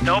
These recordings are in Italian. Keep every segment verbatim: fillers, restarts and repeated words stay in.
No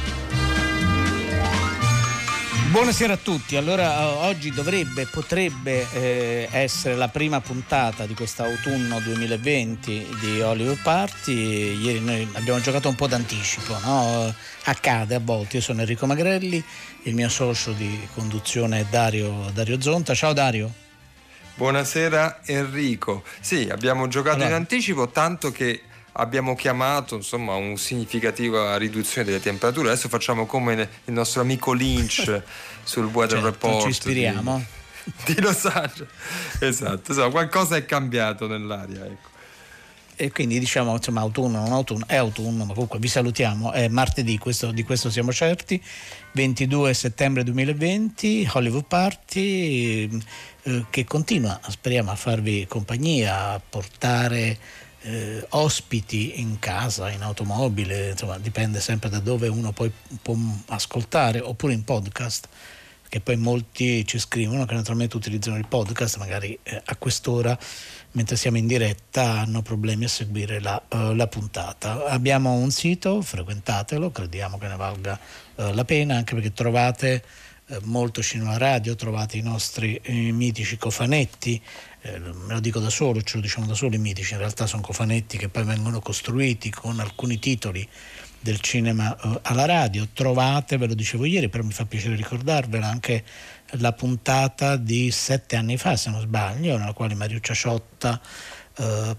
Buonasera a tutti. Allora oggi dovrebbe, potrebbe eh, essere la prima puntata di quest'autunno duemilaventi di Hollywood Party. Ieri noi abbiamo giocato un po' d'anticipo, no? Accade a volte. Io sono Enrico Magrelli, il mio socio di conduzione è Dario, Dario Zonta. Ciao Dario. Buonasera Enrico. Sì, abbiamo giocato allora in anticipo, tanto che abbiamo chiamato, insomma, una significativa riduzione delle temperature. Adesso facciamo come il nostro amico Lynch sul Weather certo, Report. Ci ispiriamo di, di Los Angeles. Esatto, insomma, qualcosa è cambiato nell'aria, ecco. E quindi diciamo, insomma, autunno, non autunno, è autunno, ma comunque vi salutiamo. È martedì, questo, di questo siamo certi. ventidue settembre duemilaventi, Hollywood Party eh, che continua, speriamo, a farvi compagnia, a portare Eh, ospiti in casa, in automobile, insomma dipende sempre da dove uno poi può ascoltare, oppure in podcast, che poi molti ci scrivono che naturalmente utilizzano il podcast, magari eh, a quest'ora mentre siamo in diretta hanno problemi a seguire la, eh, la puntata. Abbiamo un sito, frequentatelo, crediamo che ne valga eh, la pena, anche perché trovate eh, molto cinema radio, trovate i nostri eh, mitici cofanetti. Eh, me lo dico da solo, ce lo diciamo da solo i mitici, in realtà sono cofanetti che poi vengono costruiti con alcuni titoli del cinema eh, alla radio. Trovate, ve lo dicevo ieri, però mi fa piacere ricordarvela, anche la puntata di sette anni fa, se non sbaglio, nella quale Mario Ciaciotta eh,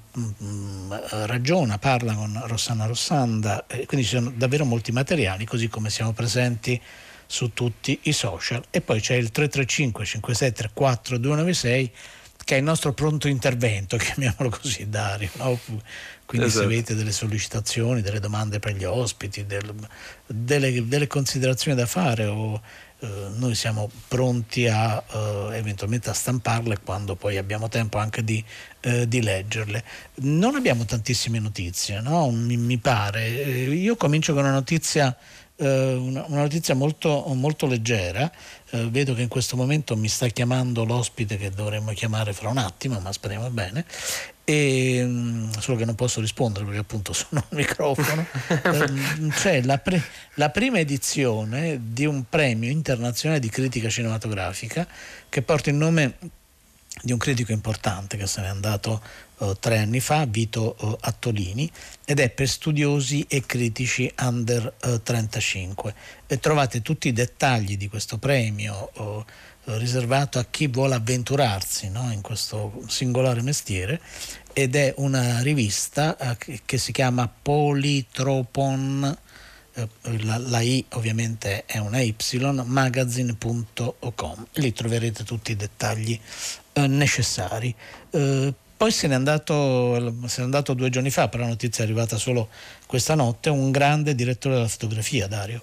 ragiona, parla con Rossana Rossanda, eh, quindi ci sono davvero molti materiali, così come siamo presenti su tutti i social. E poi c'è il tre tre cinque cinque sei tre quattro due nove sei, che è il nostro pronto intervento, chiamiamolo così, Dario, no? Quindi esatto, se avete delle sollecitazioni, delle domande per gli ospiti, del, delle, delle considerazioni da fare, o eh, noi siamo pronti a eh, eventualmente a stamparle quando poi abbiamo tempo anche di, eh, di leggerle. Non abbiamo tantissime notizie, no? mi, mi pare. Io comincio con una notizia Una, una notizia molto, molto leggera. Eh, vedo che in questo momento mi sta chiamando l'ospite che dovremmo chiamare fra un attimo, ma speriamo bene, e, solo che non posso rispondere perché appunto sono al microfono. eh, c'è la, pre, la prima edizione di un premio internazionale di critica cinematografica che porta il nome di un critico importante che se n'è andato eh, tre anni fa, Vito eh, Attolini, ed è per studiosi e critici under eh, trentacinque. E trovate tutti i dettagli di questo premio eh, riservato a chi vuole avventurarsi, no, in questo singolare mestiere, ed è una rivista eh, che, che si chiama Politropon, eh, la, la I ovviamente è una Y, magazine punto com. Lì troverete tutti i dettagli necessari. Eh, poi se n'è andato, se n'è andato due giorni fa, però la notizia è arrivata solo questa notte, un grande direttore della fotografia, Dario.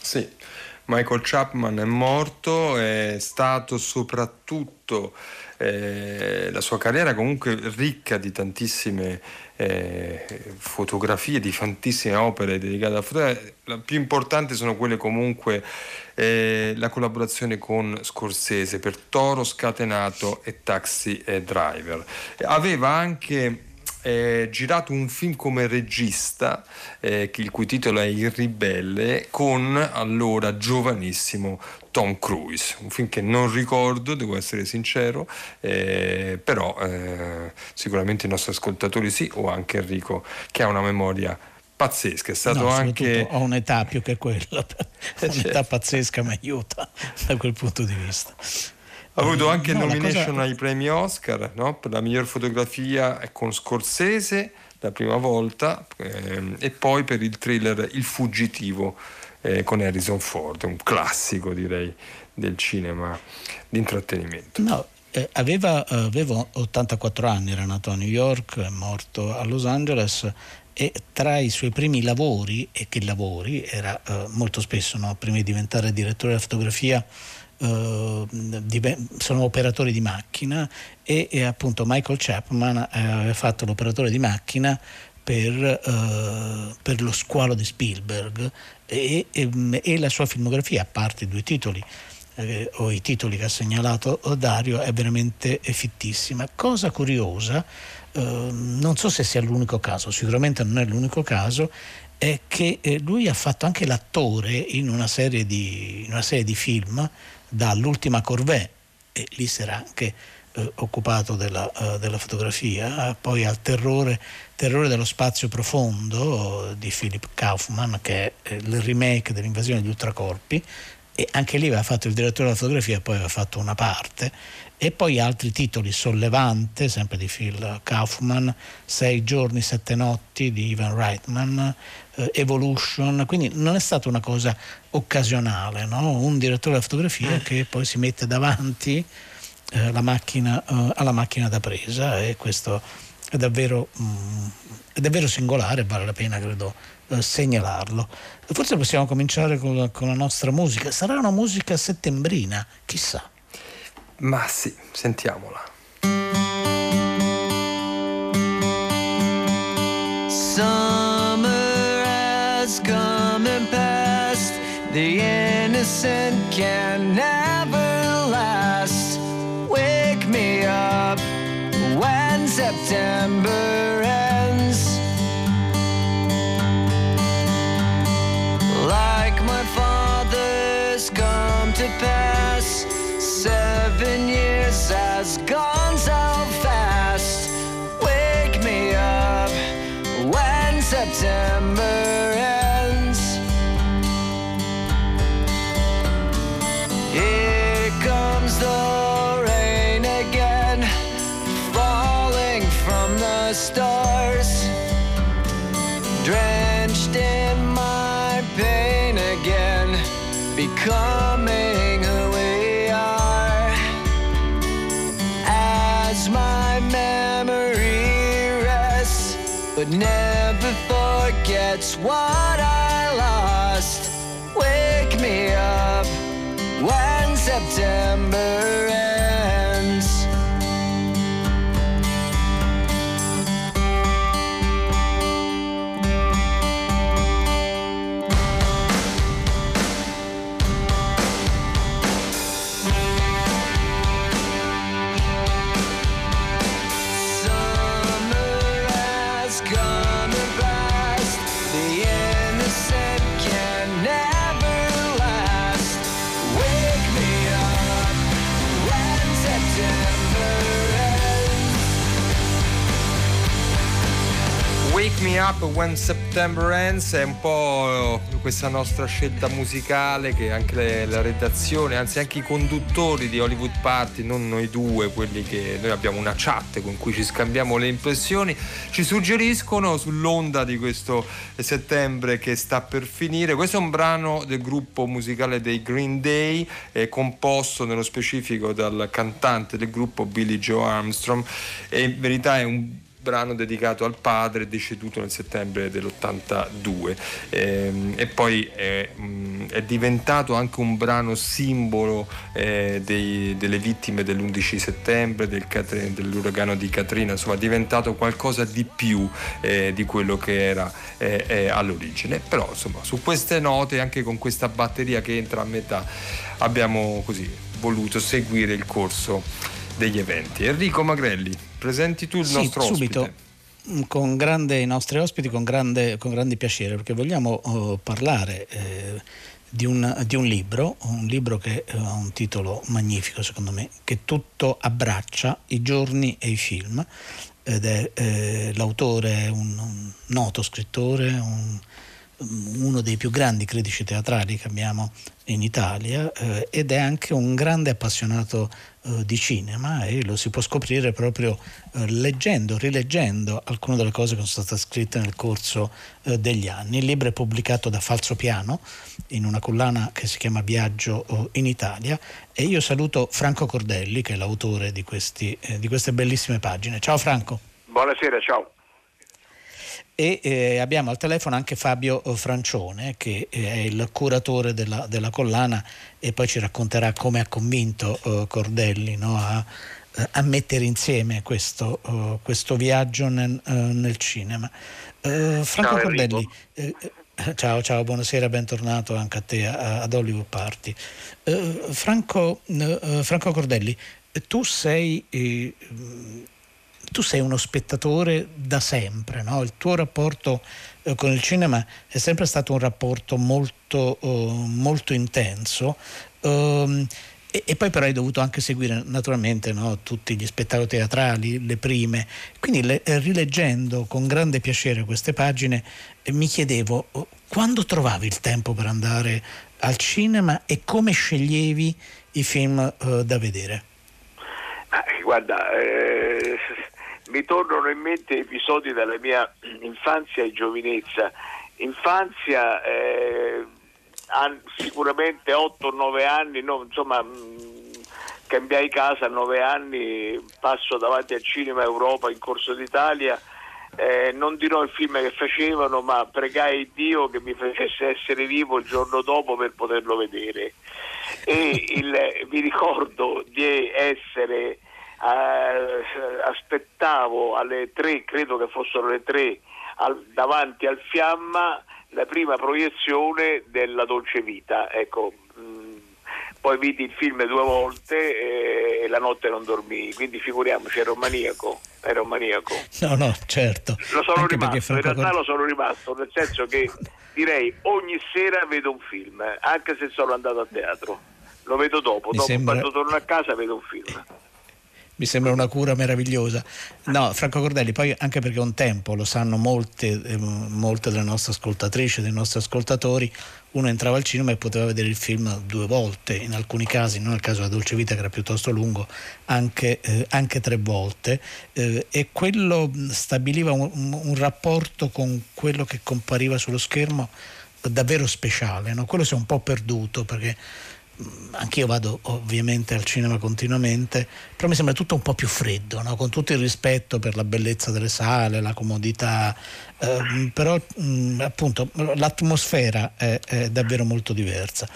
Sì, Michael Chapman è morto, è stato soprattutto eh, la sua carriera comunque ricca di tantissime eh, fotografie, di tantissime opere dedicate alla fotografia. La più importante sono quelle comunque eh, la collaborazione con Scorsese per Toro Scatenato e Taxi Driver. Aveva anche Eh, girato un film come regista eh, il cui titolo è Il Ribelle, con allora giovanissimo Tom Cruise, un film che non ricordo, devo essere sincero, eh, però eh, sicuramente i nostri ascoltatori sì, o anche Enrico che ha una memoria pazzesca, è stato no, anche ho un'età più che quella un'età cioè... pazzesca mi aiuta da quel punto di vista. Ha avuto anche no, nomination cosa... ai premi Oscar, no? Per la miglior fotografia con Scorsese la prima volta, ehm, e poi per il thriller Il Fuggitivo eh, con Harrison Ford, un classico direi del cinema di intrattenimento. No, eh, aveva, aveva ottantaquattro anni, era nato a New York, è morto a Los Angeles, e tra i suoi primi lavori, e che lavori, era eh, molto spesso, no? Prima di diventare direttore della fotografia, Uh, sono operatori di macchina, e, e appunto Michael Chapman aveva fatto l'operatore di macchina per, uh, per Lo squalo di Spielberg, e, e, e la sua filmografia, a parte i due titoli eh, o i titoli che ha segnalato Dario, è veramente fittissima. Cosa curiosa, eh, non so se sia l'unico caso, sicuramente non è l'unico caso, è che lui ha fatto anche l'attore in una serie di, in una serie di film, dall'ultima Corvée, e lì si era anche eh, occupato della, eh, della fotografia, poi al terrore, terrore dello spazio profondo di Philip Kaufman, che è eh, il remake dell'Invasione degli ultracorpi, e anche lì aveva fatto il direttore della fotografia, poi aveva fatto una parte, e poi altri titoli: Sollevante, sempre di Phil Kaufman, Sei giorni, sette notti di Ivan Reitman, Evolution. Quindi non è stata una cosa occasionale, no? Un direttore della fotografia che poi si mette davanti eh, la macchina, eh, alla macchina da presa, e questo è davvero, mh, è davvero singolare, vale la pena, credo, eh, segnalarlo. Forse possiamo cominciare con la, con la nostra musica. Sarà una musica settembrina, chissà. Ma sì, sentiamola. Summer has come and passed, the innocent can never last. Wake me up when September ends. Like my father's come to pass, seven years has gone so fast. Wake me up when September ends. Here comes the rain again, falling from the stars, drenched in my pain again, becoming who we are. As my memory rests, but never forgets what I lost. Wake me up when September ends. Wake Me Up When September Ends è un po' questa nostra scelta musicale che anche le, la redazione, anzi anche i conduttori di Hollywood Party, non noi due, quelli che noi abbiamo una chat con cui ci scambiamo le impressioni, ci suggeriscono sull'onda di questo settembre che sta per finire. Questo è un brano del gruppo musicale dei Green Day, eh, composto nello specifico dal cantante del gruppo Billy Joe Armstrong, e in verità è un brano dedicato al padre deceduto nel settembre dell'ottantadue, e, e poi è, è diventato anche un brano simbolo eh, dei, delle vittime dell'undici settembre, del, dell'uragano di Katrina. Insomma, è diventato qualcosa di più eh, di quello che era eh, eh, all'origine. Però insomma, su queste note, anche con questa batteria che entra a metà, abbiamo così voluto seguire il corso degli eventi. Enrico Magrelli, presenti tu il sì, nostro subito, ospite. Subito, con grande, i nostri ospiti, con grande, con grande piacere, perché vogliamo uh, parlare eh, di, un, di un libro, un libro che uh, ha un titolo magnifico, secondo me, che tutto abbraccia, i giorni e i film, ed è eh, l'autore è un, un noto scrittore, un, uno dei più grandi critici teatrali che abbiamo in Italia, eh, ed è anche un grande appassionato eh, di cinema, e lo si può scoprire proprio eh, leggendo, rileggendo alcune delle cose che sono state scritte nel corso eh, degli anni. Il libro è pubblicato da Falsopiano in una collana che si chiama Viaggio in Italia, e io saluto Franco Cordelli, che è l'autore di, questi, eh, di queste bellissime pagine. Ciao Franco. Buonasera, ciao. E eh, abbiamo al telefono anche Fabio Francione, che eh, è il curatore della, della collana, e poi ci racconterà come ha convinto eh, Cordelli, no, a, a mettere insieme questo, uh, questo viaggio nel, uh, nel cinema. Uh, Franco Ciao, Cordelli, eh, Ciao, ciao, buonasera, bentornato anche a te ad Hollywood Party. Uh, Franco, uh, Franco Cordelli, tu sei, eh, tu sei uno spettatore da sempre, no? Il tuo rapporto eh, con il cinema è sempre stato un rapporto molto, uh, molto intenso. Um, E, e poi però hai dovuto anche seguire naturalmente, no, tutti gli spettacoli teatrali, le prime, quindi le, rileggendo con grande piacere queste pagine mi chiedevo quando trovavi il tempo per andare al cinema e come sceglievi i film eh, da vedere. Ah, guarda, eh, mi tornano in mente episodi dalla mia infanzia e giovinezza. Infanzia eh, sicuramente otto nove anni, no, insomma mh, cambiai casa a nove anni, passo davanti al cinema Europa in Corso d'Italia, eh, non dirò il film che facevano, ma pregai Dio che mi facesse essere vivo il giorno dopo per poterlo vedere. E il, mi ricordo di essere eh, aspettavo alle tre, credo che fossero le tre, al, davanti al Fiamma la prima proiezione della Dolce Vita, ecco. Poi vidi il film due volte e la notte non dormii, quindi figuriamoci, ero un maniaco, ero un maniaco. No, no, certo. Lo sono anche rimasto, in realtà lo sono rimasto, nel senso che direi ogni sera vedo un film, anche se sono andato a teatro, lo vedo dopo, dopo sembra... quando torno a casa vedo un film. Mi sembra una cura meravigliosa. No, Franco Cordelli, poi anche perché un tempo, lo sanno molte, eh, molte delle nostre ascoltatrici, dei nostri ascoltatori, uno entrava al cinema e poteva vedere il film due volte, in alcuni casi, non nel caso della Dolce Vita che era piuttosto lungo, anche, eh, anche tre volte, eh, e quello stabiliva un, un rapporto con quello che compariva sullo schermo davvero speciale, no? Quello si è un po' perduto perché anch'io vado ovviamente al cinema continuamente, però mi sembra tutto un po' più freddo, no? Con tutto il rispetto per la bellezza delle sale, la comodità, eh, però mh, appunto l'atmosfera è, è davvero molto diversa.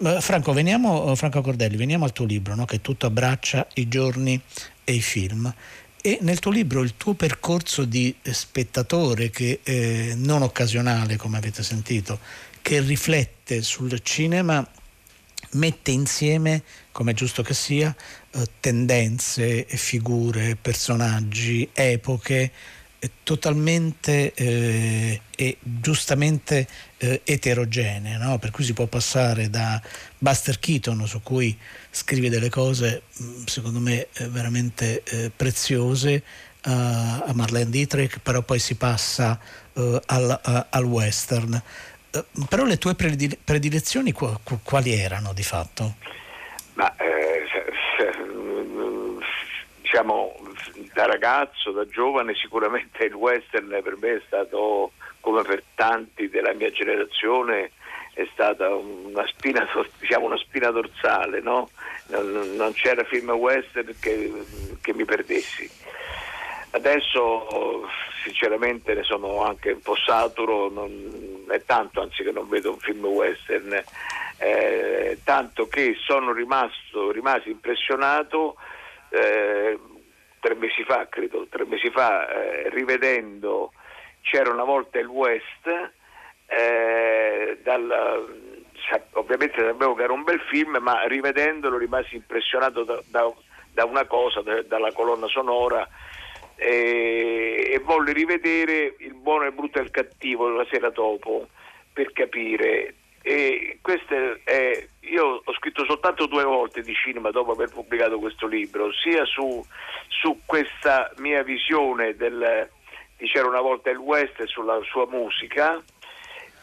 Eh, Franco, veniamo, Franco Cordelli, veniamo al tuo libro, no? Che tutto abbraccia, i giorni e i film, e nel tuo libro il tuo percorso di spettatore che eh, non occasionale, come avete sentito, che riflette sul cinema, mette insieme, come è giusto che sia, eh, tendenze, figure, personaggi, epoche eh, totalmente eh, e giustamente eh, eterogenee, no? Per cui si può passare da Buster Keaton, su cui scrive delle cose secondo me veramente eh, preziose, a, a Marlene Dietrich, però poi si passa eh, al, a, al western. Però le tue predilezioni quali erano di fatto? Ma, eh, diciamo da ragazzo, da giovane, sicuramente il western per me è stato, come per tanti della mia generazione, è stata una spina, diciamo una spina dorsale, no? Non c'era film western che, che mi perdessi. Adesso sinceramente ne sono anche un po' saturo, non è tanto, anzi, che non vedo un film western, eh, tanto che sono rimasto rimasi impressionato eh, tre mesi fa, credo, tre mesi fa, eh, rivedendo C'era una volta il West, eh, dal... ovviamente sapevo che era un bel film, ma rivedendolo rimasi impressionato da, da, da una cosa, da, dalla colonna sonora. E, e volle rivedere Il buono, il brutto e il cattivo la sera dopo per capire, e queste è, io ho scritto soltanto due volte di cinema dopo aver pubblicato questo libro, sia su, su questa mia visione del, di C'era una volta il West e sulla sua musica,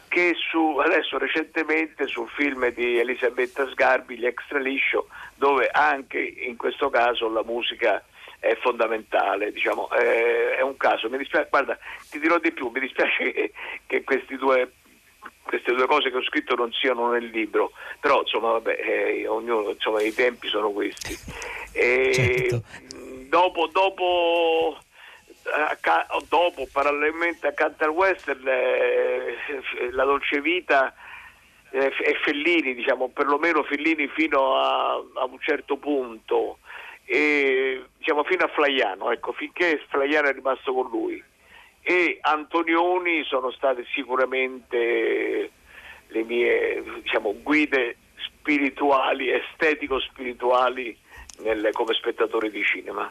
che su, adesso recentemente sul film di Elisabetta Sgarbi, Gli extraliscio, dove anche in questo caso la musica è fondamentale, diciamo, eh, è un caso. Mi dispiace, guarda, ti dirò di più, mi dispiace che, che questi due, queste due cose che ho scritto non siano nel libro, però insomma vabbè, eh, ognuno, insomma, i tempi sono questi. E certo. dopo dopo acca- dopo parallelamente accanto al western, eh, la Dolce Vita eh, e Fellini, diciamo, perlomeno Fellini fino a, a un certo punto, e diciamo fino a Flaiano, ecco, finché Flaiano è rimasto con lui, e Antonioni sono state sicuramente le mie, diciamo, guide spirituali, estetico-spirituali nel, come spettatore di cinema.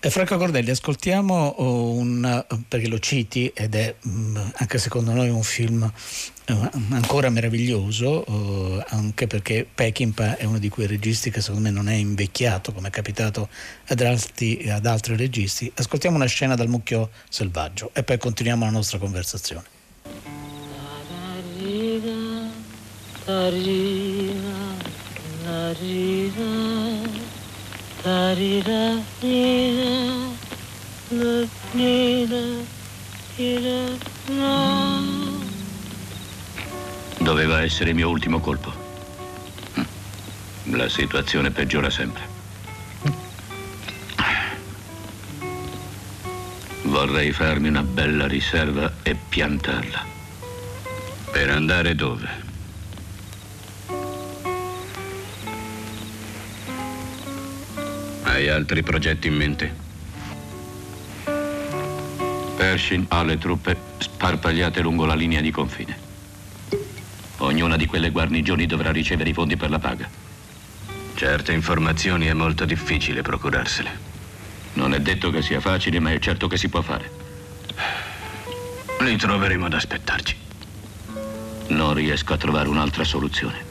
Eh, Franco Cordelli, ascoltiamo un, perché lo citi ed è mh, anche secondo noi un film eh, ancora meraviglioso, eh, anche perché Peckinpah è uno di quei registi che secondo me non è invecchiato come è capitato ad altri, ad altri registi. Ascoltiamo una scena dal Mucchio Selvaggio e poi continuiamo la nostra conversazione. Narina, narina, narina. Narina, narina, narina. Doveva essere il mio ultimo colpo. La situazione peggiora sempre. Vorrei farmi una bella riserva e piantarla. Per andare dove? Hai altri progetti in mente? Pershing ha le truppe sparpagliate lungo la linea di confine. Ognuna di quelle guarnigioni dovrà ricevere i fondi per la paga. Certe informazioni è molto difficile procurarsele. Non è detto che sia facile, ma è certo che si può fare. Li troveremo ad aspettarci. Non riesco a trovare un'altra soluzione.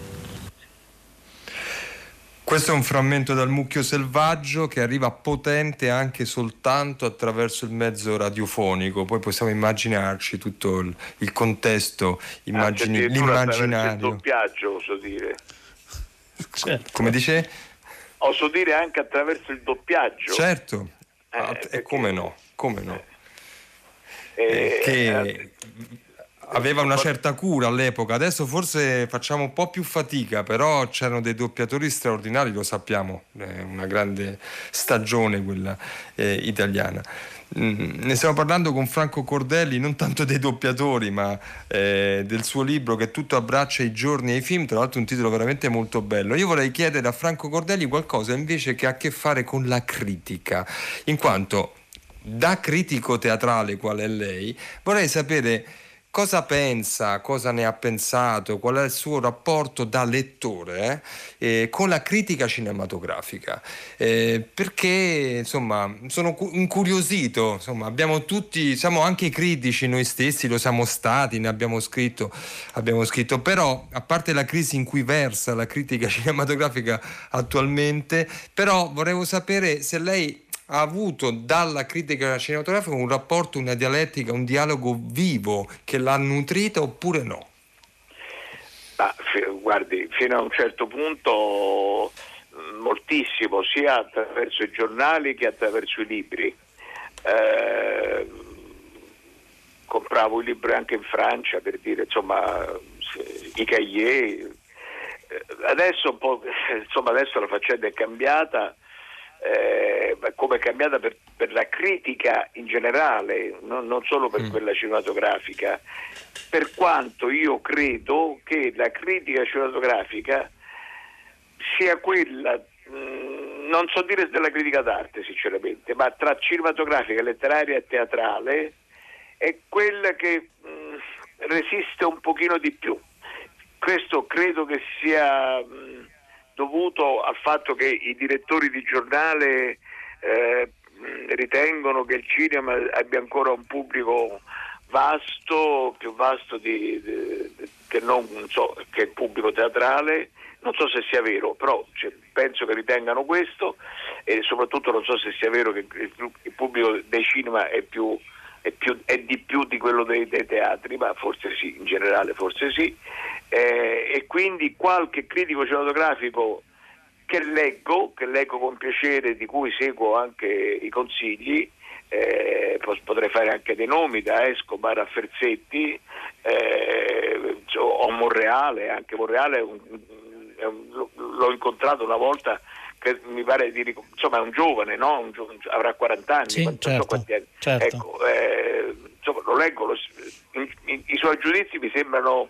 Questo è un frammento dal Mucchio Selvaggio che arriva potente anche soltanto attraverso il mezzo radiofonico. Poi possiamo immaginarci tutto il, il contesto, immagini, l'immaginario. Il doppiaggio, oso dire. Certo. Come dice? Oso dire anche attraverso il doppiaggio. Certo, eh, ah, perché... e come no, come no. Eh, eh, che... Eh, aveva una certa cura all'epoca, adesso forse facciamo un po' più fatica, però c'erano dei doppiatori straordinari, lo sappiamo, è una grande stagione quella eh, italiana. Mm, ne stiamo parlando con Franco Cordelli, non tanto dei doppiatori ma eh, del suo libro che tutto abbraccia, i giorni e i film, tra l'altro un titolo veramente molto bello. Io vorrei chiedere a Franco Cordelli qualcosa invece che ha a che fare con la critica, in quanto da critico teatrale qual è lei vorrei sapere cosa pensa, cosa ne ha pensato, qual è il suo rapporto da lettore eh, eh, con la critica cinematografica, eh, perché insomma sono incuriosito, insomma, abbiamo tutti, siamo anche critici noi stessi, lo siamo stati, ne abbiamo scritto, abbiamo scritto, però a parte la crisi in cui versa la critica cinematografica attualmente, però volevo sapere se lei ha avuto dalla critica cinematografica un rapporto, una dialettica, un dialogo vivo che l'ha nutrita oppure no? Ma, f- guardi, fino a un certo punto moltissimo, sia attraverso i giornali che attraverso i libri. Eh, compravo i libri anche in Francia, per dire, insomma, i cahiers. Adesso un po', insomma, adesso la faccenda è cambiata. Eh, come è cambiata per, per la critica in generale, non, non solo per mm. quella cinematografica, per quanto io credo che la critica cinematografica sia quella, mh, non so dire della critica d'arte sinceramente, ma tra cinematografica, letteraria e teatrale è quella che mh, resiste un pochino di più. Questo credo che sia... Mh, dovuto al fatto che i direttori di giornale eh, ritengono che il cinema abbia ancora un pubblico vasto, più vasto di, di, che, non, non so, che il pubblico teatrale, non so se sia vero, però cioè, penso che ritengano questo, e soprattutto non so se sia vero che il pubblico dei cinema è più, è più, è di più di quello dei, dei teatri, ma forse sì, in generale forse sì. Eh, e quindi qualche critico cinematografico che leggo, che leggo con piacere, di cui seguo anche i consigli, eh, potrei fare anche dei nomi, da Escobar a Ferzetti, eh, o Monreale, anche Monreale è un, è un, l'ho incontrato una volta, che mi pare di ric- insomma è un giovane, no? un gio- avrà quaranta anni, sì, quanti, certo, so quanti anni. Certo. Ecco, eh, insomma, lo leggo, lo, in, in, i suoi giudizi mi sembrano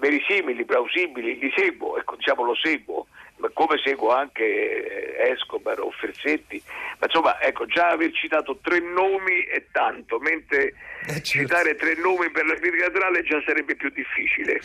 verissimili, plausibili, li seguo, ecco, diciamo lo seguo, come seguo anche Escobar o Fersetti, ma insomma, ecco, già aver citato tre nomi è tanto, mentre eh, certo. citare tre nomi per la critica teatrale già sarebbe più difficile.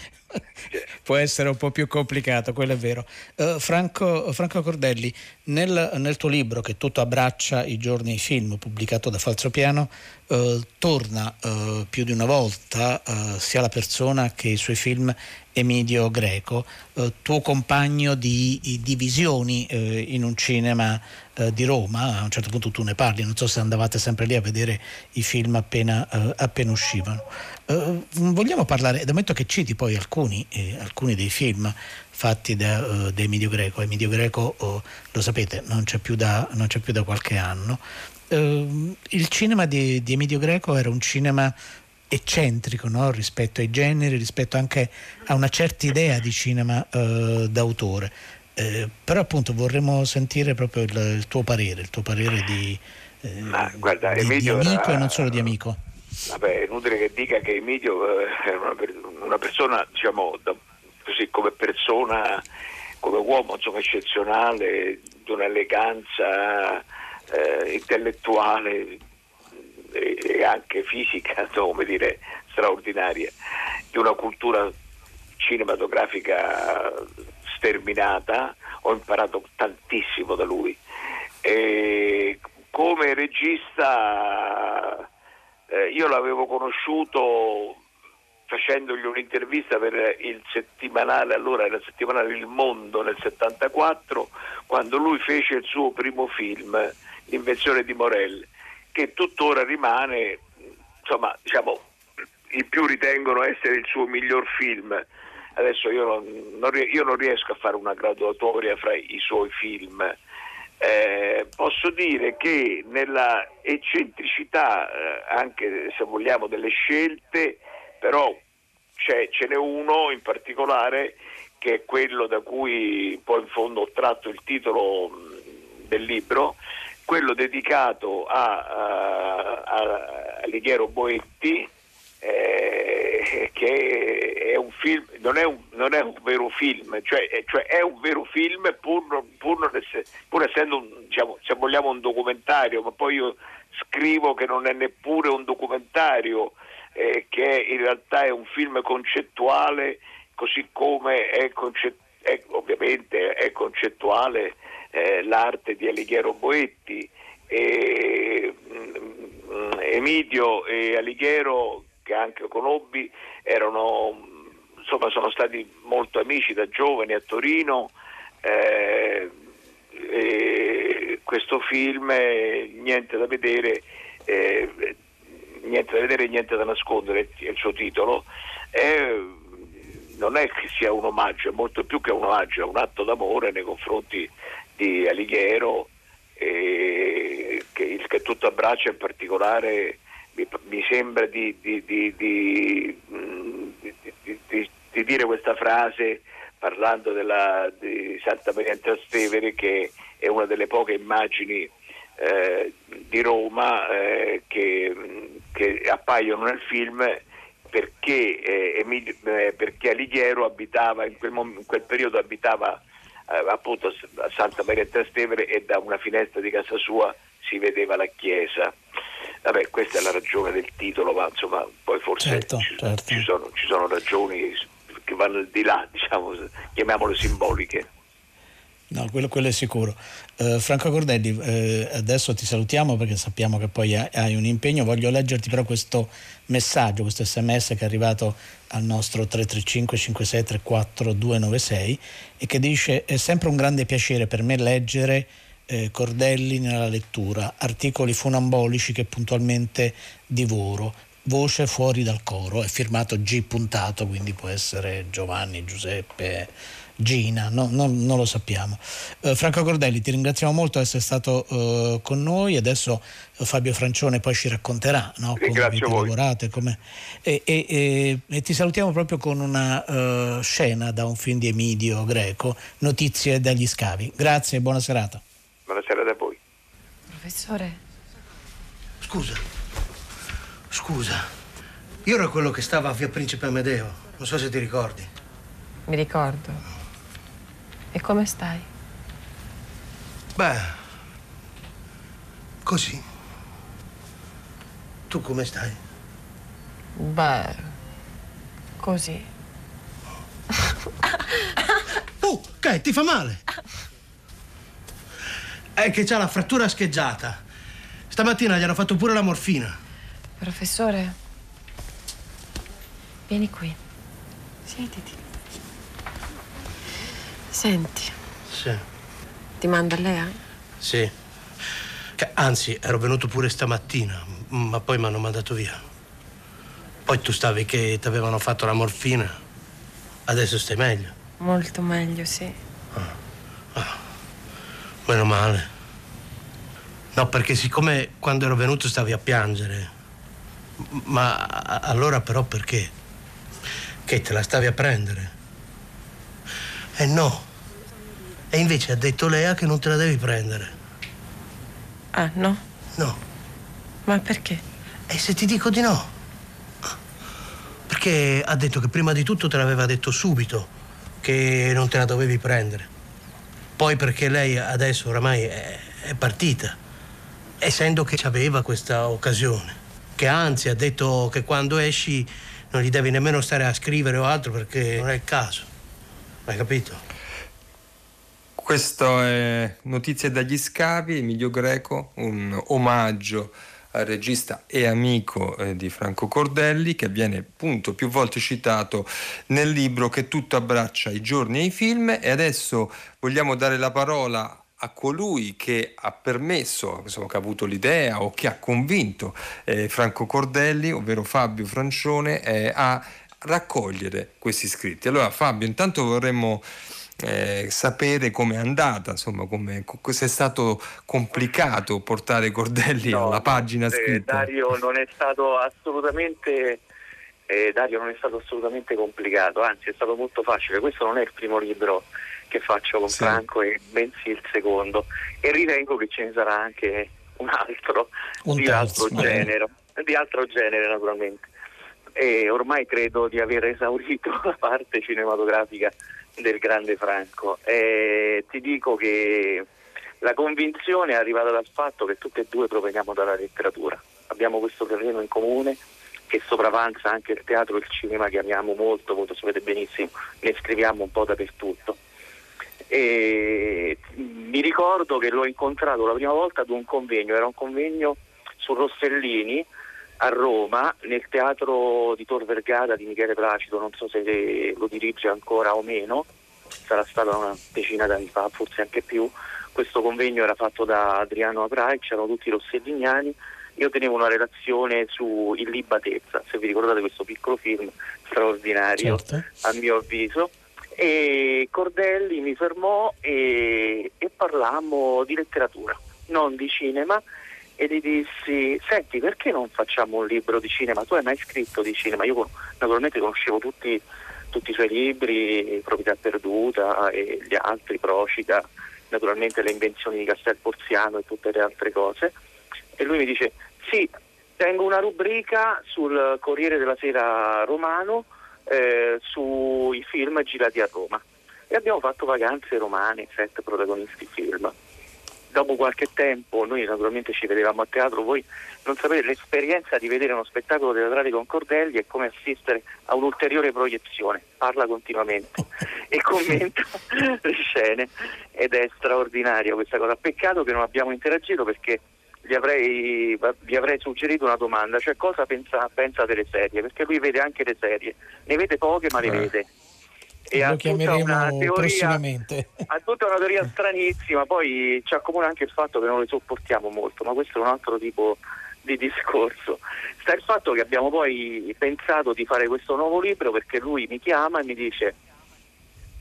Cioè. Può essere un po' più complicato, quello è vero. Uh, Franco, Franco Cordelli, nel, nel tuo libro che tutto abbraccia, i giorni e i film, pubblicato da Falzopiano, uh, torna uh, più di una volta uh, sia la persona che i suoi film, Emidio Greco, eh, tuo compagno di, di visioni eh, in un cinema eh, di Roma. A un certo punto tu ne parli, non so se andavate sempre lì a vedere i film appena, eh, appena uscivano. Eh, vogliamo parlare, da momento che citi poi alcuni, eh, alcuni dei film fatti da, eh, da Emidio Greco. Emidio Greco, oh, lo sapete, non c'è più da, non c'è più da qualche anno. Eh, il cinema di, di Emidio Greco era un cinema eccentrico, no? Rispetto ai generi, rispetto anche a una certa idea di cinema eh, d'autore, eh, però appunto vorremmo sentire proprio il, il tuo parere, il tuo parere di, eh, Ma, guarda, di, Emidio di amico era, e non solo di amico. Vabbè, è inutile che dica che Emidio era una, una persona, diciamo, da, così come persona, come uomo, insomma, eccezionale, di un'eleganza eh, intellettuale e anche fisica, come dire, straordinaria, di una cultura cinematografica sterminata. Ho imparato tantissimo da lui, e come regista eh, io l'avevo conosciuto facendogli un'intervista per il settimanale, allora era il settimanale Il Mondo, nel settantaquattro, quando lui fece il suo primo film, L'invenzione di Morel, che tuttora rimane, insomma, diciamo, i più ritengono essere il suo miglior film. Adesso io non, non, io non riesco a fare una graduatoria fra i suoi film. Eh, posso dire che nella eccentricità, eh, anche se vogliamo, delle scelte, però c'è, ce n'è uno in particolare che è quello da cui poi in fondo ho tratto il titolo mh, del libro, quello dedicato a, a, a Alighiero Boetti, eh, che è un film, non è un, non è un vero film, cioè, cioè è un vero film pur, pur, non ess- pur essendo, un, diciamo, se vogliamo, un documentario, ma poi io scrivo che non è neppure un documentario, eh, che in realtà è un film concettuale, così come è, concet- è ovviamente è concettuale Eh, l'arte di Alighiero Boetti. E, mm, Emidio e Alighiero, che anche conobbi, erano, insomma, sono stati molto amici da giovani a Torino, eh, e questo film Niente da vedere, eh, niente da vedere, niente da nascondere è il suo titolo, eh, non è che sia un omaggio, è molto più che un omaggio, è un atto d'amore nei confronti di Alighiero, eh, che il che tutto abbraccia in particolare mi, mi sembra di, di, di, di, di, di, di, di dire questa frase parlando della, di Santa Maria Trastevere, che è una delle poche immagini eh, di Roma eh, che, che appaiono nel film, perché, eh, Emilio, eh, perché Alighiero abitava in quel, mom- in quel periodo abitava appunto a Santa Maria Trastevere, e da una finestra di casa sua si vedeva la chiesa. Vabbè, questa è la ragione del titolo, ma insomma poi forse certo, ci, certo. Ci, sono, ci sono ragioni che vanno al di là, diciamo, chiamiamole simboliche. No, quello, quello è sicuro. Eh, Franco Cordelli, eh, adesso ti salutiamo perché sappiamo che poi hai, hai un impegno. Voglio leggerti però questo messaggio, questo sms che è arrivato al nostro tre tre cinque cinque sei tre quattro due nove sei e che dice: è sempre un grande piacere per me leggere eh, Cordelli nella lettura, articoli funambolici che puntualmente divoro, voce fuori dal coro. È firmato G puntato, quindi può essere Giovanni, Giuseppe, Gina, no, no, non lo sappiamo. Eh, Franco Cordelli, ti ringraziamo molto di essere stato eh, con noi. Adesso eh, Fabio Francione poi ci racconterà, no, come avete lavorato e, e, e, e ti salutiamo proprio con una uh, scena da un film di Emidio Greco, Notizie dagli scavi. Grazie e buona serata. Buona serata a voi. Professore. Scusa, scusa. Io ero quello che stava a Via Principe Amedeo, non so se ti ricordi. Mi ricordo. E come stai? Beh, così. Tu come stai? Beh, così. Oh, che ti fa male? È che c'ha la frattura scheggiata. Stamattina gli hanno fatto pure la morfina. Professore, vieni qui. Siediti. Senti. Sì. Ti manda Lea? Sì. Che, anzi, ero venuto pure stamattina, ma poi mi hanno mandato via. Poi tu stavi che ti avevano fatto la morfina. Adesso stai meglio? Molto meglio, sì. Ah. Ah. Meno male. No, perché siccome quando ero venuto stavi a piangere. Ma allora però perché? Che te la stavi a prendere? Eh no. E invece ha detto Lea che non te la devi prendere. Ah, no? No. Ma perché? E se ti dico di no? Perché ha detto che prima di tutto te l'aveva detto subito che non te la dovevi prendere. Poi perché lei adesso oramai è, è partita, essendo che aveva questa occasione. Che anzi ha detto che quando esci non gli devi nemmeno stare a scrivere o altro perché non è il caso. Hai capito? Questo è Notizie dagli scavi, Emidio Greco, un omaggio al regista e amico eh, di Franco Cordelli, che viene appunto più volte citato nel libro Che tutto abbraccia, i giorni e i film. E adesso vogliamo dare la parola a colui che ha permesso, insomma, che ha avuto l'idea o che ha convinto eh, Franco Cordelli, ovvero Fabio Francione, eh, a raccogliere questi scritti. Allora Fabio, intanto vorremmo eh, sapere com'è andata, insomma, come se è stato complicato portare Cordelli no, alla pagina scritta. Eh, Dario non è stato assolutamente eh, Dario non è stato assolutamente complicato, anzi è stato molto facile. Questo non è il primo libro che faccio con sì. Franco, e bensì il secondo, e ritengo che ce ne sarà anche un altro un di terzo, altro genere eh. di altro genere naturalmente, e ormai credo di aver esaurito la parte cinematografica del grande Franco. E ti dico che la convinzione è arrivata dal fatto che tutti e due proveniamo dalla letteratura, abbiamo questo terreno in comune che sopravanza anche il teatro e il cinema che amiamo molto, molto, sapete benissimo, ne scriviamo un po' dappertutto. E mi ricordo che l'ho incontrato la prima volta ad un convegno, era un convegno su Rossellini a Roma, nel teatro di Tor Vergata di Michele Placido, non so se lo dirige ancora o meno, sarà stata una decina d'anni fa, forse anche più. Questo convegno era fatto da Adriano Aprai, c'erano tutti i rosselliniani, io tenevo una relazione su Illibatezza, se vi ricordate questo piccolo film straordinario, certo. A mio avviso. E Cordelli mi fermò e, e parlammo di letteratura, non di cinema, e gli dissi: senti, perché non facciamo un libro di cinema? Tu hai mai scritto di cinema? Io naturalmente conoscevo tutti, tutti i suoi libri, Proprietà perduta e gli altri, Procida, naturalmente Le invenzioni di Castel Porziano e tutte le altre cose. E lui mi dice: sì, tengo una rubrica sul Corriere della Sera romano Eh, sui film girati a Roma, e abbiamo fatto Vacanze romane, sette protagonisti film. Dopo qualche tempo noi naturalmente ci vedevamo a teatro, voi non sapete l'esperienza di vedere uno spettacolo teatrale con Cordelli è come assistere a un'ulteriore proiezione, parla continuamente e commenta le scene, ed è straordinaria questa cosa. Peccato che non abbiamo interagito, perché gli avrei, gli avrei suggerito una domanda, cioè cosa pensa, pensa delle serie, perché lui vede anche le serie, ne vede poche ma le eh. vede, e, e ha, tutta una teoria, ha tutta una teoria stranissima. Poi ci accomuna anche il fatto che non le sopportiamo molto, ma questo è un altro tipo di discorso. Sta il fatto che abbiamo poi pensato di fare questo nuovo libro perché lui mi chiama e mi dice: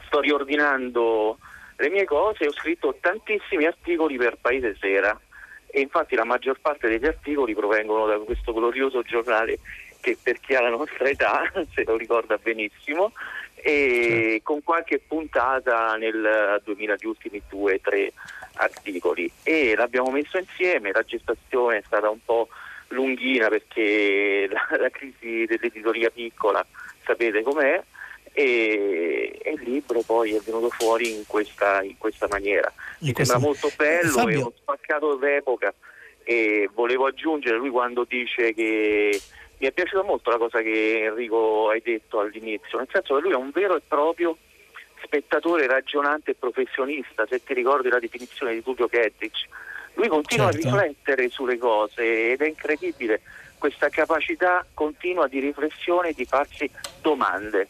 sto riordinando le mie cose, ho scritto tantissimi articoli per Paese Sera, e infatti la maggior parte degli articoli provengono da questo glorioso giornale che per chi ha la nostra età se lo ricorda benissimo, e con qualche puntata nel duemila, gli ultimi due o tre articoli, e l'abbiamo messo insieme. La gestazione è stata un po' lunghina perché la, la crisi dell'editoria piccola sapete com'è, e, e il libro poi è venuto fuori in questa, in questa maniera. Mi sembra molto bello, Fabio... è uno spaccato d'epoca. E volevo aggiungere, lui quando dice che mi è piaciuta molto la cosa che Enrico hai detto all'inizio, nel senso che lui è un vero e proprio spettatore ragionante e professionista. Se ti ricordi la definizione di Tullio Kettich, lui continua certo. a riflettere sulle cose, ed è incredibile questa capacità continua di riflessione e di farsi domande.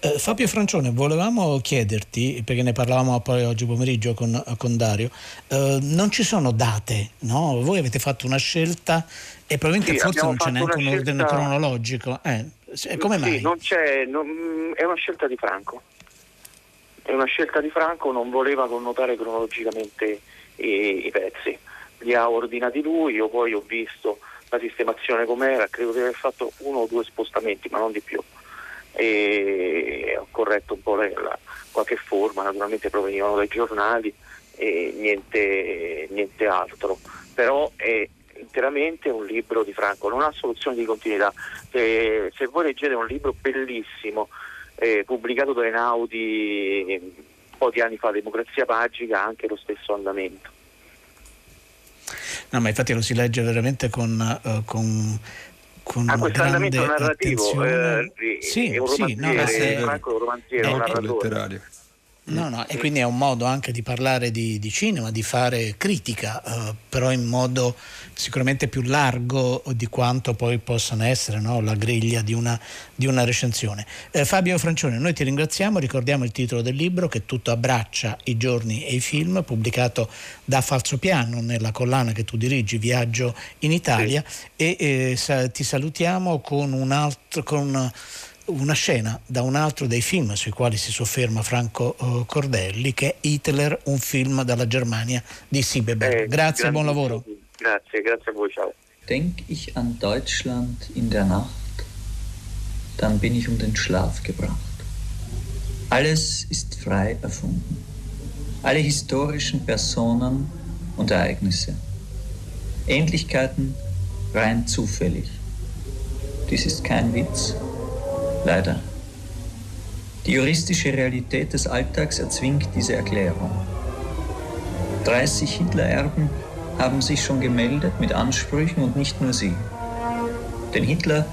Eh, Fabio Francione, volevamo chiederti, perché ne parlavamo poi oggi pomeriggio con, con Dario, eh, non ci sono date, no? Voi avete fatto una scelta e probabilmente sì, forse non c'è neanche un ordine scelta... cronologico. Eh, come sì, mai? Non c'è, non, è una scelta di Franco. È una scelta di Franco, non voleva connotare cronologicamente i, i pezzi. Li ha ordinati lui, io poi ho visto la sistemazione com'era, credo di aver fatto uno o due spostamenti, ma non di più. E ho corretto un po' la, la, qualche forma, naturalmente provenivano dai giornali e niente, niente altro, però è interamente un libro di Franco, non ha soluzione di continuità. Eh, se voi leggete un libro bellissimo eh, pubblicato da Einaudi eh, un po' di anni fa, Democrazia Pagica, ha anche lo stesso andamento. No, ma infatti lo si legge veramente con... Uh, con... con ah, questo andamento narrativo eh, sì, è un romanziere, sì, no, Franco è un romanziere, è un narratore. No, no, e quindi è un modo anche di parlare di, di cinema, di fare critica, eh, però in modo sicuramente più largo di quanto poi possano essere, no, la griglia di una, di una recensione. Eh, Fabio Francione, noi ti ringraziamo, ricordiamo il titolo del libro, che tutto abbraccia, i giorni e i film, pubblicato da Falsopiano nella collana che tu dirigi, Viaggio in Italia, sì. e, e sa, ti salutiamo con un altro... con, una scena da un altro dei film sui quali si sofferma Franco uh, Cordelli, che è Hitler, un film dalla Germania di Siebeberg. Eh, grazie, buon lavoro. Grazie, grazie a voi, ciao. Denk ich an Deutschland in der Nacht, dann bin ich um den Schlaf gebracht. Alles ist frei erfunden. Alle historischen Personen und Ereignisse. Ähnlichkeiten rein zufällig. Dies ist kein Witz. Leider. Die juristische Realität des Alltags erzwingt diese Erklärung. dreißig Hitlererben haben sich schon gemeldet mit Ansprüchen, und nicht nur sie. Denn Hitler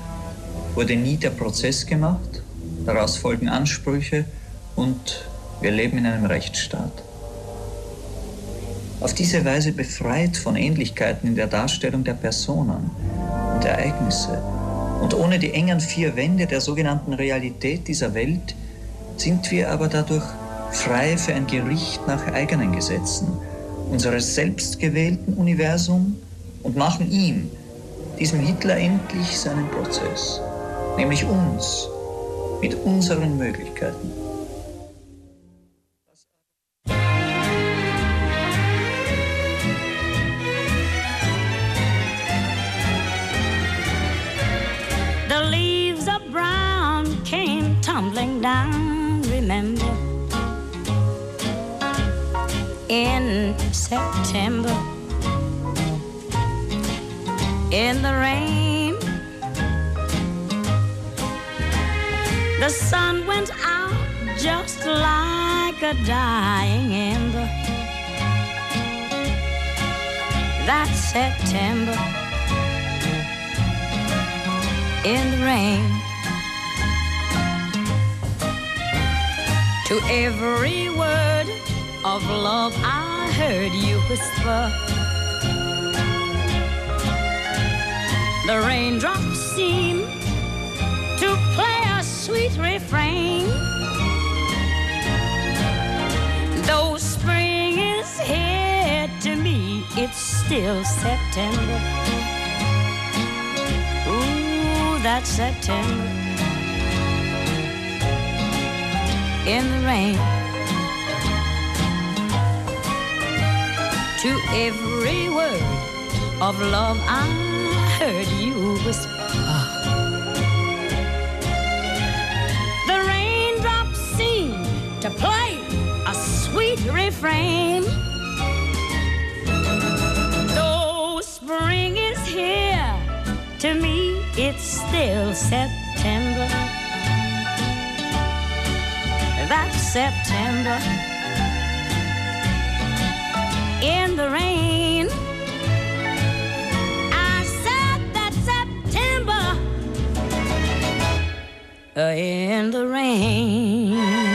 wurde nie der Prozess gemacht, daraus folgen Ansprüche, und wir leben in einem Rechtsstaat. Auf diese Weise befreit von Ähnlichkeiten in der Darstellung der Personen und Ereignisse, und ohne die engen vier Wände der sogenannten Realität dieser Welt sind wir aber dadurch frei für ein Gericht nach eigenen Gesetzen, unseres selbstgewählten Universum, und machen ihm, diesem Hitler, endlich seinen Prozess, nämlich uns, mit unseren Möglichkeiten. Tumbling down, remember, in September, in the rain, the sun went out just like a dying ember, that September, in the rain. To every word of love I heard you whisper, the raindrops seem to play a sweet refrain. Though spring is here, to me it's still September. Ooh, that's September in the rain. To every word of love I heard you whisper, the raindrops seem to play a sweet refrain. Though spring is here, to me it's still September that September in the rain. I said that September in the rain.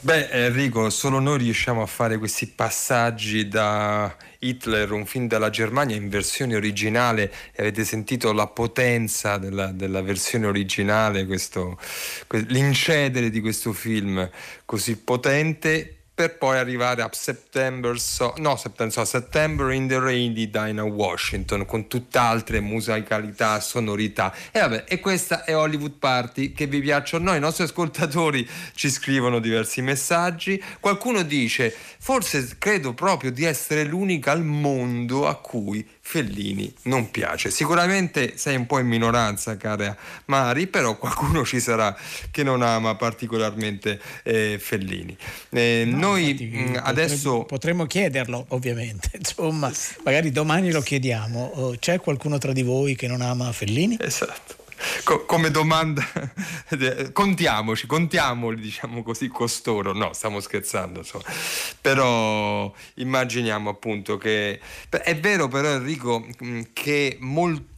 Beh, Enrico, solo noi riusciamo a fare questi passaggi da Hitler, un film dalla Germania in versione originale. Avete sentito la potenza della, della versione originale, questo, l'incedere di questo film così potente, per poi arrivare a September so, no, September, so, September in the Rain di Dinah Washington, con tutt'altre musicalità, sonorità. E vabbè, e questa è Hollywood Party, che vi piacciono. Noi, i nostri ascoltatori ci scrivono diversi messaggi. Qualcuno dice: forse credo proprio di essere l'unica al mondo a cui Fellini non piace. Sicuramente sei un po' in minoranza, cara Mari, però qualcuno ci sarà che non ama particolarmente eh, Fellini. Eh, no, noi infatti, adesso potremmo chiederlo, ovviamente, insomma, magari domani lo chiediamo: c'è qualcuno tra di voi che non ama Fellini? Esatto. Come domanda, contiamoci, contiamoli, diciamo così, costoro. No, stiamo scherzando, insomma. Però immaginiamo, appunto, che è vero, però, Enrico, che molto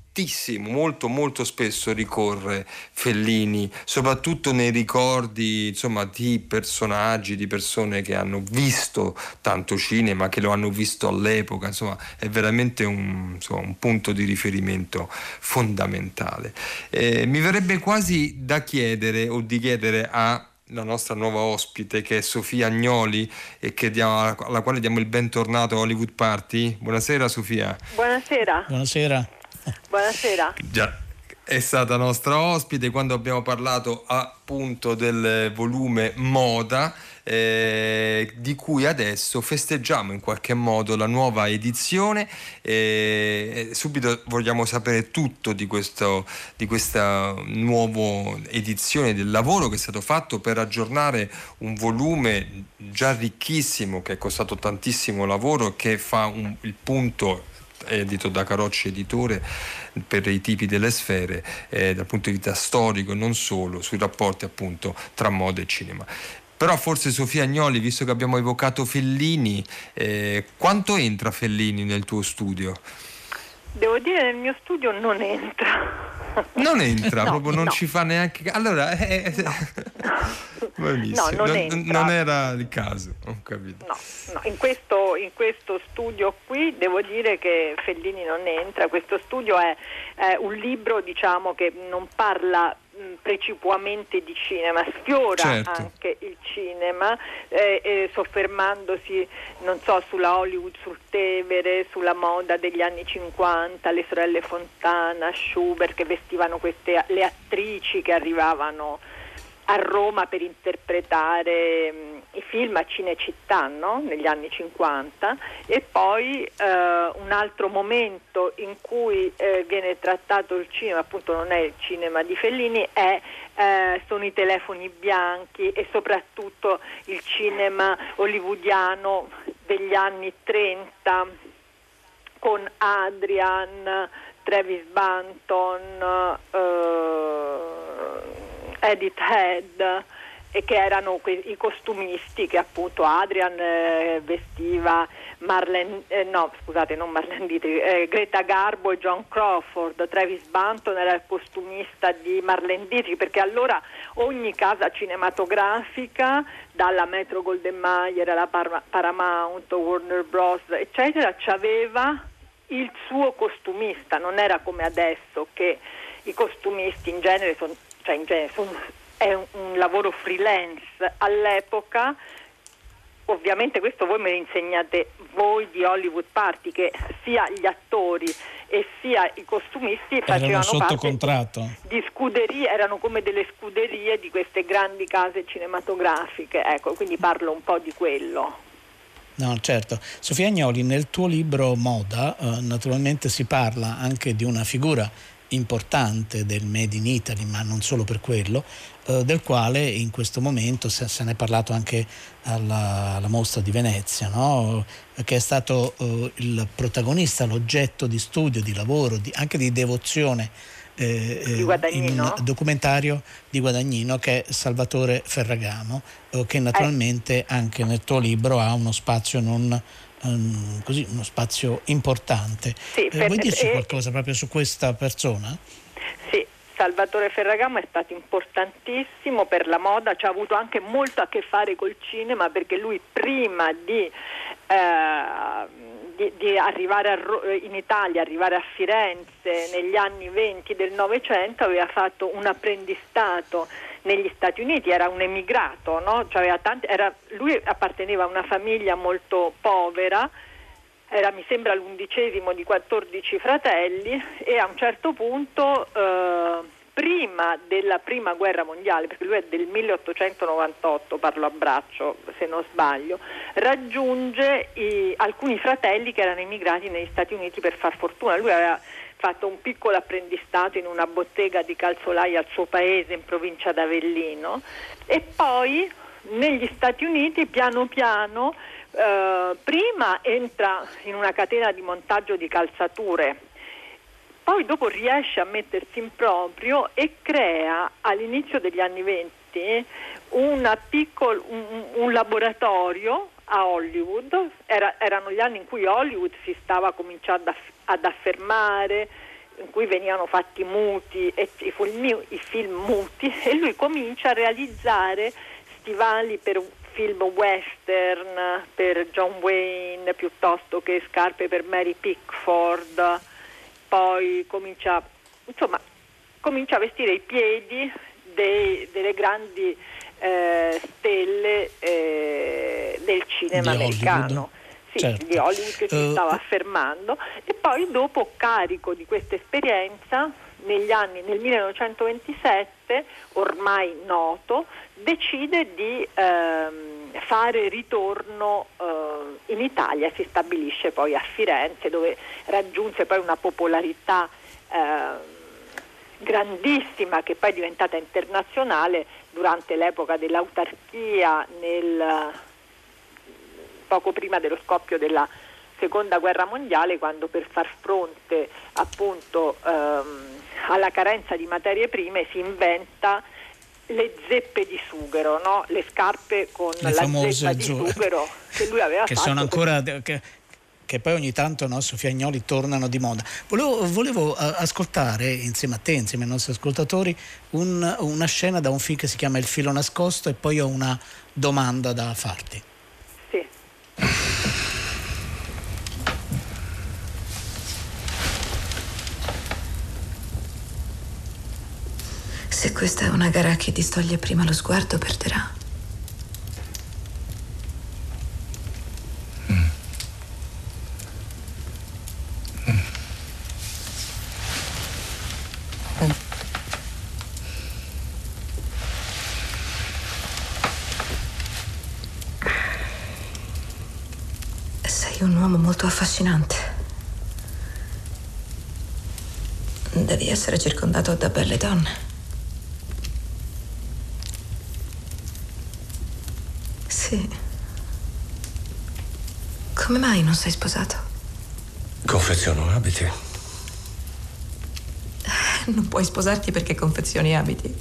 molto molto spesso ricorre Fellini, soprattutto nei ricordi, insomma, di personaggi, di persone che hanno visto tanto cinema, che lo hanno visto all'epoca. Insomma, è veramente un, insomma, un punto di riferimento fondamentale. Eh, mi verrebbe quasi da chiedere o di chiedere a la nostra nuova ospite, che è Sofia Gnoli, e che diamo, alla quale diamo il bentornato a Hollywood Party. Buonasera, Sofia. Buonasera. Buonasera. Buonasera. Già, è stata nostra ospite quando abbiamo parlato appunto del volume Moda, eh, di cui adesso festeggiamo in qualche modo la nuova edizione. Eh, subito vogliamo sapere tutto di, questo, di questa nuova edizione, del lavoro che è stato fatto per aggiornare un volume già ricchissimo, che è costato tantissimo lavoro, che fa un, il punto, edito da Carocci Editore, per i tipi delle sfere, eh, dal punto di vista storico e non solo, sui rapporti, appunto, tra moda e cinema. Però forse, Sofia Gnoli, visto che abbiamo evocato Fellini, eh, quanto entra Fellini nel tuo studio? Devo dire, nel mio studio non entra. Non entra, no, proprio non no. ci fa neanche... Allora, eh, no. no, non, non, non era il caso, ho capito. No, no. In, questo, in questo studio qui devo dire che Fellini non entra. Questo studio è, è un libro, diciamo, che non parla precipuamente di cinema, sfiora, certo, anche il cinema, eh, eh, soffermandosi, non so, sulla Hollywood, sul Tevere, sulla moda degli anni cinquanta, le sorelle Fontana, Schubert, che vestivano queste, le attrici che arrivavano a Roma per interpretare mh, i film a Cinecittà, no? Negli anni cinquanta. E poi eh, un altro momento in cui eh, viene trattato il cinema, appunto, non è il cinema di Fellini, è, eh, sono i telefoni bianchi e soprattutto il cinema hollywoodiano degli anni trenta, con Adrian, Travis Banton, eh, Edith Head, e che erano que- i costumisti che, appunto, Adrian eh, vestiva Marlene, eh, no scusate non Marlene Dietrich, eh, Greta Garbo e John Crawford. Travis Banton era il costumista di Marlene Dietrich, perché allora ogni casa cinematografica, dalla Metro Golden Mayer alla Par- Paramount, Warner Bros, eccetera, c'aveva il suo costumista. Non era come adesso, che i costumisti in genere sono Cioè, in genere, è un, un lavoro freelance. All'epoca, ovviamente, questo voi me lo insegnate voi di Hollywood Party, che sia gli attori e sia i costumisti facevano sotto parte contratto di scuderie, erano come delle scuderie di queste grandi case cinematografiche. Ecco, quindi parlo un po' di quello. No, certo. Sofia Gnoli, nel tuo libro Moda, eh, naturalmente si parla anche di una figura importante del Made in Italy, ma non solo per quello, eh, del quale in questo momento se, se ne è parlato anche alla, alla mostra di Venezia, no? Che è stato eh, il protagonista, l'oggetto di studio, di lavoro, di, anche di devozione eh, di in un documentario di Guadagnino, che è Salvatore Ferragamo, eh, che naturalmente eh. anche nel tuo libro ha uno spazio non così uno spazio importante. Sì, per, eh, vuoi dirci eh, qualcosa proprio su questa persona? Sì, Salvatore Ferragamo è stato importantissimo per la moda, ci ha avuto anche molto a che fare col cinema, perché lui prima di, eh, di, di arrivare a, in Italia, arrivare a Firenze negli anni venti del Novecento, aveva fatto un apprendistato negli Stati Uniti, era un emigrato, no? Cioè aveva tanti, era, lui apparteneva a una famiglia molto povera, era mi sembra l'undicesimo di quattordici fratelli, e a un certo punto, eh, prima della prima guerra mondiale, perché lui è del milleottocentonovantotto, parlo a braccio se non sbaglio, raggiunge i, alcuni fratelli che erano emigrati negli Stati Uniti per far fortuna. Lui aveva fatto un piccolo apprendistato in una bottega di calzolai al suo paese in provincia d'Avellino, e poi negli Stati Uniti piano piano eh, prima entra in una catena di montaggio di calzature, poi dopo riesce a mettersi in proprio e crea all'inizio degli anni venti una piccol- un, un laboratorio a Hollywood. Era, erano gli anni in cui Hollywood si stava cominciando a ad affermare, in cui venivano fatti muti e i film, i film muti, e lui comincia a realizzare stivali per film western, per John Wayne, piuttosto che scarpe per Mary Pickford. Poi comincia, insomma, comincia a vestire i piedi dei, delle grandi eh, stelle eh, del cinema di americano. Sì, certo. Di Hollywood che si uh, stava affermando, e poi dopo, carico di questa esperienza, negli anni, nel millenovecentoventisette, ormai noto, decide di ehm, fare ritorno eh, in Italia, si stabilisce poi a Firenze, dove raggiunse poi una popolarità eh, grandissima, che poi è diventata internazionale durante l'epoca dell'autarchia, nel poco prima dello scoppio della seconda guerra mondiale, quando per far fronte appunto ehm, alla carenza di materie prime si inventa le zeppe di sughero, no? Le scarpe con le la zeppa di giù. sughero che lui aveva che fatto. Sono ancora per... che, che poi ogni tanto, no, Sofia Gnoli, tornano di moda. Volevo, volevo ascoltare insieme a te, insieme ai nostri ascoltatori, un, una scena da un film che si chiama Il filo nascosto, e poi ho una domanda da farti. Se questa è una gara che distoglie prima lo sguardo, perderà. Mm. Mm. Mm. Sei un uomo molto affascinante. Devi essere circondato da belle donne. Sì. Come mai non sei sposato? Confeziono abiti. Non puoi sposarti perché confezioni abiti.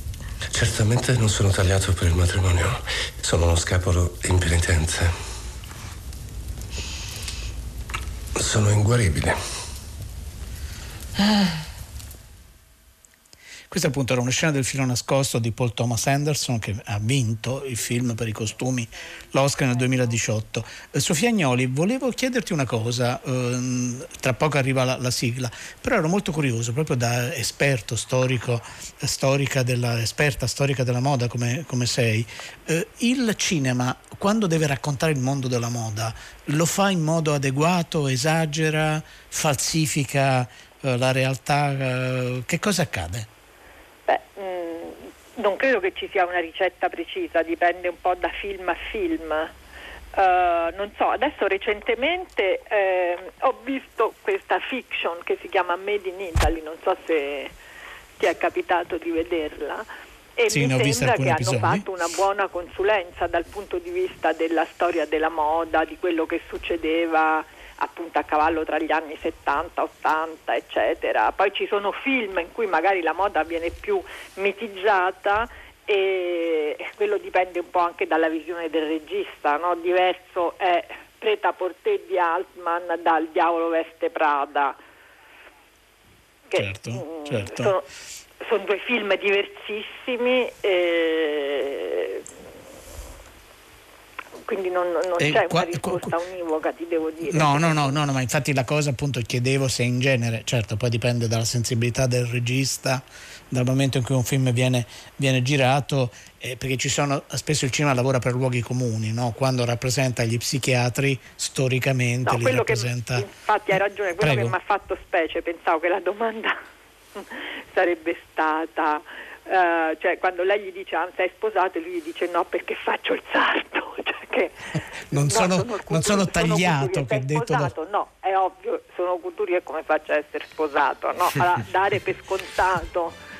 Certamente non sono tagliato per il matrimonio. Sono uno scapolo impenitente. Sono inguaribile. Ah. Questa appunto era una scena del filo nascosto di Paul Thomas Anderson, che ha vinto il film per i costumi, l'Oscar nel duemiladiciotto. Eh, Sofia Gnoli, volevo chiederti una cosa, ehm, tra poco arriva la, la sigla, però ero molto curioso, proprio da esperto storico, storica della, esperta storica della moda come, come sei, eh, il cinema quando deve raccontare il mondo della moda lo fa in modo adeguato, esagera, falsifica eh, la realtà, eh, che cosa accade? Beh, mh, non credo che ci sia una ricetta precisa, dipende un po' da film a film. Uh, non so, adesso recentemente eh, ho visto questa fiction che si chiama Made in Italy, non so se ti è capitato di vederla, e sì, mi sembra che episodi. hanno fatto una buona consulenza dal punto di vista della storia della moda, di quello che succedeva appunto a cavallo tra gli anni settanta, ottanta eccetera. Poi ci sono film in cui magari la moda viene più mitiggiata, e quello dipende un po' anche dalla visione del regista, no? Diverso è Prêt-à-porter di Altman dal Diavolo veste Prada, che certo, certo. Sono, sono due film diversissimi, e quindi non, non c'è qua, una risposta qua, univoca, ti devo dire. No, no, no, no, no, ma infatti la cosa appunto chiedevo se in genere, certo poi dipende dalla sensibilità del regista, dal momento in cui un film viene, viene girato, eh, perché ci sono, spesso il cinema lavora per luoghi comuni, no? Quando rappresenta gli psichiatri storicamente no, li rappresenta. Che, infatti hai ragione, quello Prego. che mi ha fatto specie, pensavo che la domanda sarebbe stata uh, cioè quando lei gli dice ah, sei sposato, e lui gli dice no perché faccio il sarto, cioè che non sono, no, sono, non sono tagliato, sono che detto sposato, da... no è ovvio, sono couturier, come faccio a essere sposato, no? Allora, dare per scontato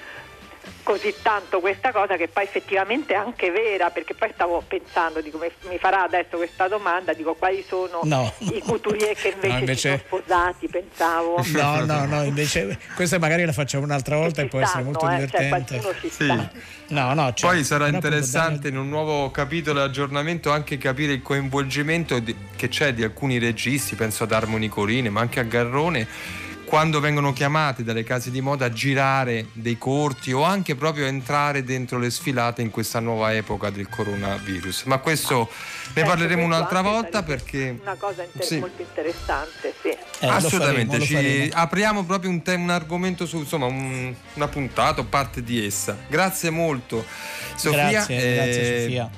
così tanto questa cosa, che poi effettivamente è anche vera, perché poi stavo pensando, dico, mi farà adesso questa domanda, dico quali sono no. i couturier che invece, no, invece... si sono sposati, pensavo. No, no, no, invece questa magari la facciamo un'altra volta, e può stanno, essere molto eh, divertente. Cioè, ci sì. no, no, cioè, poi sarà interessante in un nuovo capitolo di aggiornamento anche capire il coinvolgimento di, che c'è di alcuni registi, penso ad Harmony Corine, ma anche a Garrone, quando vengono chiamati dalle case di moda a girare dei corti o anche proprio entrare dentro le sfilate in questa nuova epoca del coronavirus. Ma questo ne parleremo un'altra volta, perché una cosa inter- sì. molto interessante, sì. Eh, assolutamente, faremo, ci apriamo proprio un, te- un argomento su, insomma, un, una puntata o parte di essa. Grazie molto Sofia. Grazie, eh, grazie Sofia.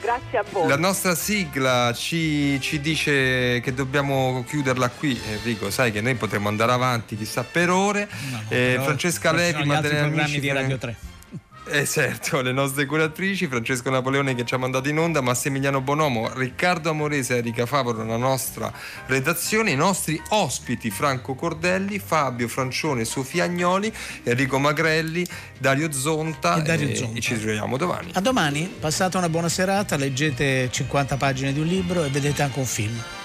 Grazie a voi. La nostra sigla ci, ci dice che dobbiamo chiuderla qui, Enrico, sai che noi potremmo andare avanti chissà per ore. No, eh, però, Francesca Levi, Maddalena Amici di Radio tre. Eh certo, le nostre curatrici, Francesco Napoleone che ci ha mandato in onda, Massimiliano Bonomo, Riccardo Amorese, Erika Favaro, la nostra redazione, i nostri ospiti Franco Cordelli, Fabio Francione, Sofia Gnoli, Enrico Magrelli, Dario Zonta, e, Dario e, Zonta. E ci troviamo domani. A domani, passate una buona serata, leggete cinquanta pagine di un libro e vedete anche un film.